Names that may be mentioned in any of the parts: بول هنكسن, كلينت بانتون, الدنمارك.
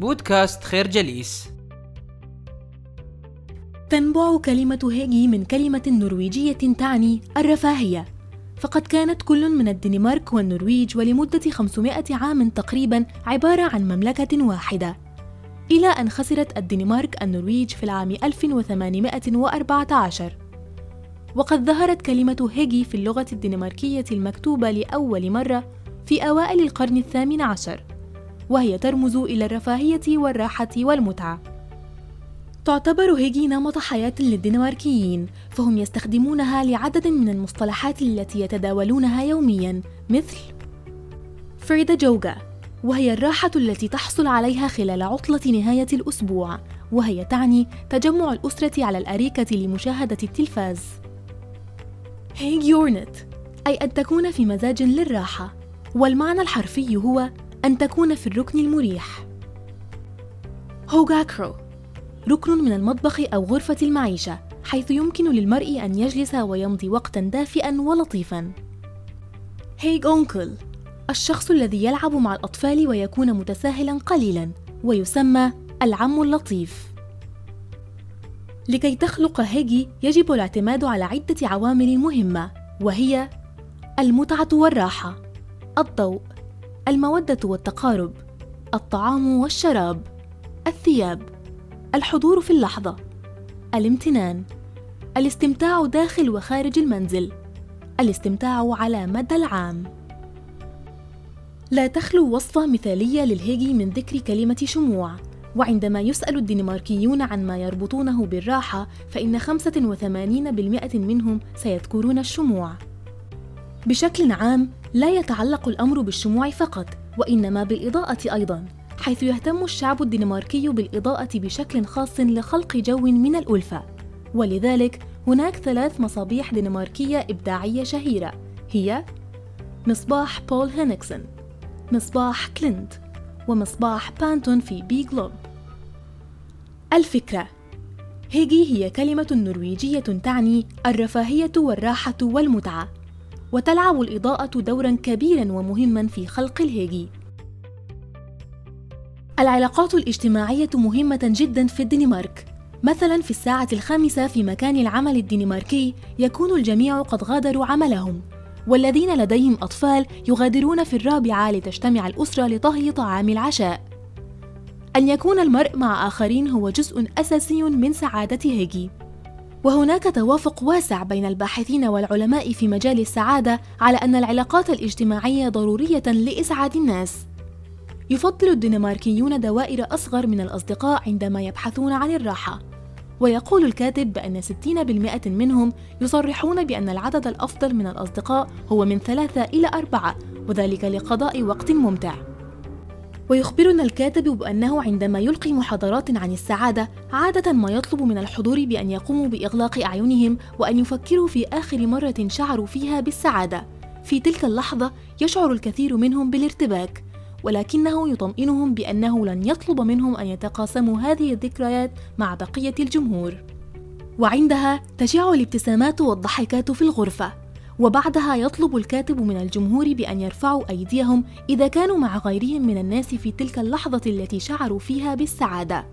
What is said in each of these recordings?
بودكاست خير جليس. تنبع كلمة هاجي من كلمة نرويجية تعني الرفاهية، فقد كانت كل من الدنمارك والنرويج ولمدة 500 عام تقريباً عبارة عن مملكة واحدة، إلى أن خسرت الدنمارك النرويج في العام 1814. وقد ظهرت كلمة هاجي في اللغة الدنماركية المكتوبة لأول مرة في أوائل القرن 18، وهي ترمز إلى الرفاهية والراحة والمتعة. تعتبر هاجي نمط حياة للدنماركيين، فهم يستخدمونها لعدد من المصطلحات التي يتداولونها يومياً، مثل فريدا جوجا، وهي الراحة التي تحصل عليها خلال عطلة نهاية الأسبوع، وهي تعني تجمع الأسرة على الأريكة لمشاهدة التلفاز. هيجيورنت، أي أن تكون في مزاج للراحة، والمعنى الحرفي هو أن تكون في الركن المريح. هوغاكرو، ركن من المطبخ أو غرفة المعيشة، حيث يمكن للمرء أن يجلس ويمضي وقتاً دافئاً ولطيفاً. هيج أونكل، الشخص الذي يلعب مع الأطفال ويكون متساهلاً قليلاً، ويسمى العم اللطيف. لكي تخلق هاجي يجب الاعتماد على عدة عوامل مهمة، وهي المتعة والراحة، الضوء، المودة والتقارب، الطعام والشراب، الثياب، الحضور في اللحظة، الامتنان، الاستمتاع داخل وخارج المنزل، الاستمتاع على مدى العام. لا تخلو وصفة مثالية للهاجي من ذكر كلمة شموع، وعندما يسأل الدنماركيون عن ما يربطونه بالراحة فإن 85% منهم سيذكرون الشموع. بشكل عام لا يتعلق الأمر بالشموع فقط، وإنما بالإضاءة أيضاً، حيث يهتم الشعب الدنماركي بالإضاءة بشكل خاص لخلق جو من الألفة، ولذلك هناك 3 مصابيح دنماركية إبداعية شهيرة، هي مصباح بول هنكسن، مصباح كلينت، ومصباح بانتون في بي جلوب. الفكرة: هاجي هي كلمة نرويجية تعني الرفاهية والراحة والمتعة، وتلعب الإضاءة دوراً كبيراً ومهماً في خلق الهاجي. العلاقات الاجتماعية مهمة جداً في الدنمارك، مثلاً في الساعة 5 في مكان العمل الدنماركي يكون الجميع قد غادروا عملهم، والذين لديهم أطفال يغادرون في 4 لتجتمع الأسرة لطهي طعام العشاء. أن يكون المرء مع آخرين هو جزء أساسي من سعادة هاجي، وهناك توافق واسع بين الباحثين والعلماء في مجال السعادة على أن العلاقات الاجتماعية ضرورية لإسعاد الناس. يفضل الدنماركيون دوائر أصغر من الأصدقاء عندما يبحثون عن الراحة، ويقول الكاتب بأن 60% منهم يصرحون بأن العدد الأفضل من الأصدقاء هو من 3 إلى 4، وذلك لقضاء وقت ممتع. ويخبرنا الكاتب بأنه عندما يلقي محاضرات عن السعادة عادة ما يطلب من الحضور بأن يقوموا بإغلاق أعينهم وأن يفكروا في آخر مرة شعروا فيها بالسعادة. في تلك اللحظة يشعر الكثير منهم بالارتباك، ولكنه يطمئنهم بأنه لن يطلب منهم أن يتقاسموا هذه الذكريات مع بقية الجمهور. وعندها تشع الابتسامات والضحكات في الغرفة، وبعدها يطلب الكاتب من الجمهور بأن يرفعوا أيديهم إذا كانوا مع غيرهم من الناس في تلك اللحظة التي شعروا فيها بالسعادة،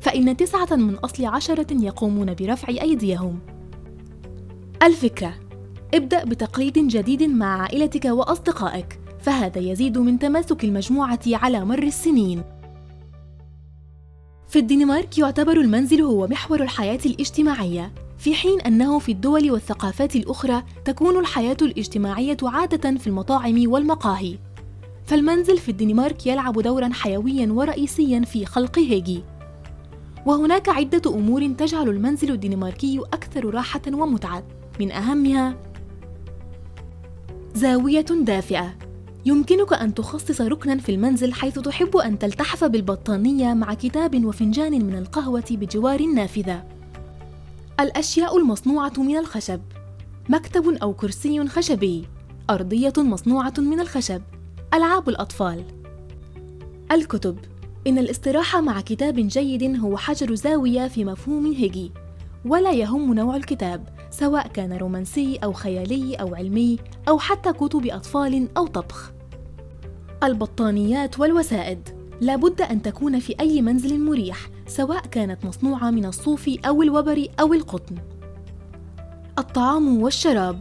فإن 9 من أصل 10 يقومون برفع أيديهم. الفكرة: ابدأ بتقليد جديد مع عائلتك وأصدقائك، فهذا يزيد من تماسك المجموعة على مر السنين. في الدنمارك يعتبر المنزل هو محور الحياة الاجتماعية، في حين أنه في الدول والثقافات الأخرى تكون الحياة الاجتماعية عادة في المطاعم والمقاهي، فالمنزل في الدنمارك يلعب دوراً حيوياً ورئيسياً في خلق هاجي. وهناك عدة أمور تجعل المنزل الدنماركي أكثر راحة ومتعة، من أهمها زاوية دافئة. يمكنك أن تخصص ركناً في المنزل حيث تحب أن تلتحف بالبطانية مع كتاب وفنجان من القهوة بجوار النافذة. الأشياء المصنوعة من الخشب: مكتب أو كرسي خشبي، أرضية مصنوعة من الخشب، ألعاب الأطفال. الكتب: إن الاستراحة مع كتاب جيد هو حجر زاوية في مفهوم هاجي، ولا يهم نوع الكتاب سواء كان رومانسي أو خيالي أو علمي أو حتى كتب أطفال أو طبخ. البطانيات والوسائد: لابد أن تكون في أي منزل مريح، سواء كانت مصنوعة من الصوف أو الوبر أو القطن. الطعام والشراب: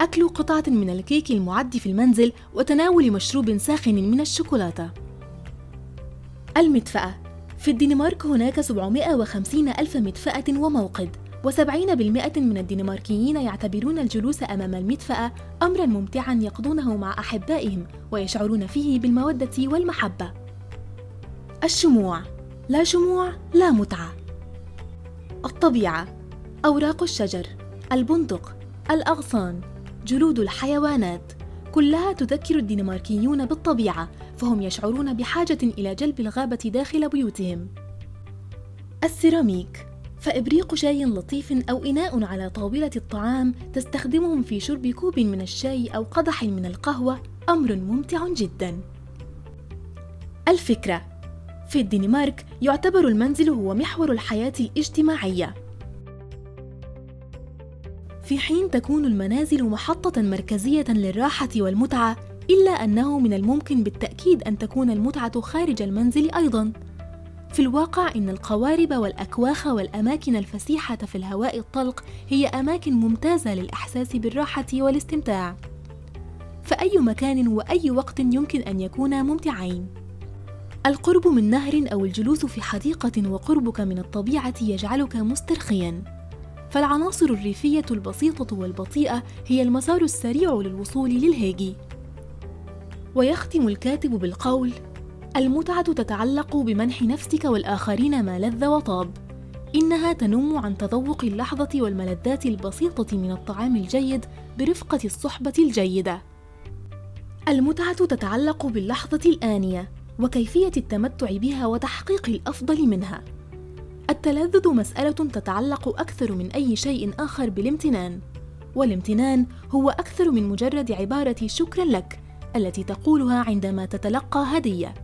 أكل قطعة من الكيك المعد في المنزل وتناول مشروب ساخن من الشوكولاتة. المدفأة: في الدنمارك هناك 750 ألف مدفأة وموقد، و70% من الدنماركيين يعتبرون الجلوس أمام المدفأة أمراً ممتعاً يقضونه مع أحبائهم ويشعرون فيه بالمودة والمحبة. الشموع: لا شموع لا متعة. الطبيعة: أوراق الشجر، البندق، الأغصان، جلود الحيوانات، كلها تذكر الدنماركيون بالطبيعة، فهم يشعرون بحاجة إلى جلب الغابة داخل بيوتهم. السيراميك: فإبريق شاي لطيف أو إناء على طاولة الطعام تستخدمهم في شرب كوب من الشاي أو قدح من القهوة، أمر ممتع جدا. الفكرة: في الدنمارك يعتبر المنزل هو محور الحياة الاجتماعية، في حين تكون المنازل محطة مركزية للراحة والمتعة، إلا أنه من الممكن بالتأكيد أن تكون المتعة خارج المنزل أيضاً. في الواقع إن القوارب والأكواخ والأماكن الفسيحة في الهواء الطلق هي أماكن ممتازة للإحساس بالراحة والاستمتاع، فأي مكان وأي وقت يمكن أن يكون ممتعين. القرب من نهر أو الجلوس في حديقة وقربك من الطبيعة يجعلك مسترخياً، فالعناصر الريفية البسيطة والبطيئة هي المسار السريع للوصول للهيجي. ويختم الكاتب بالقول: المتعة تتعلق بمنح نفسك والآخرين ما لذ وطاب، إنها تنم عن تذوق اللحظة والملذات البسيطة من الطعام الجيد برفقة الصحبة الجيدة. المتعة تتعلق باللحظة الآنية وكيفية التمتع بها وتحقيق الأفضل منها. التلذذ مسألة تتعلق أكثر من أي شيء آخر بالامتنان، والامتنان هو أكثر من مجرد عبارة شكراً لك التي تقولها عندما تتلقى هدية.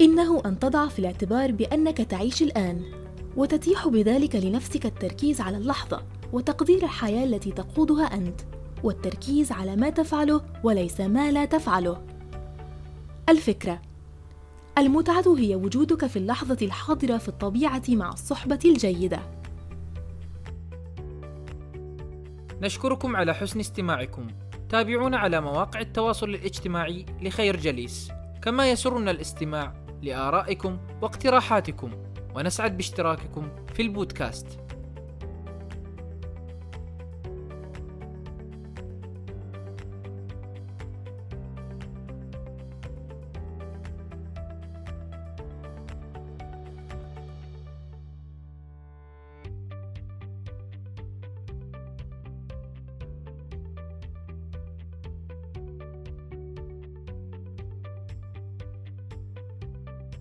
إنه أن تضع في الاعتبار بأنك تعيش الآن، وتتيح بذلك لنفسك التركيز على اللحظة وتقدير الحياة التي تقودها أنت، والتركيز على ما تفعله وليس ما لا تفعله. الفكرة: المتعة هي وجودك في اللحظة الحاضرة في الطبيعة مع الصحبة الجيدة. نشكركم على حسن استماعكم. تابعونا على مواقع التواصل الاجتماعي لخير جليس، كما يسرنا الاستماع لآرائكم واقتراحاتكم، ونسعد باشتراككم في البودكاست.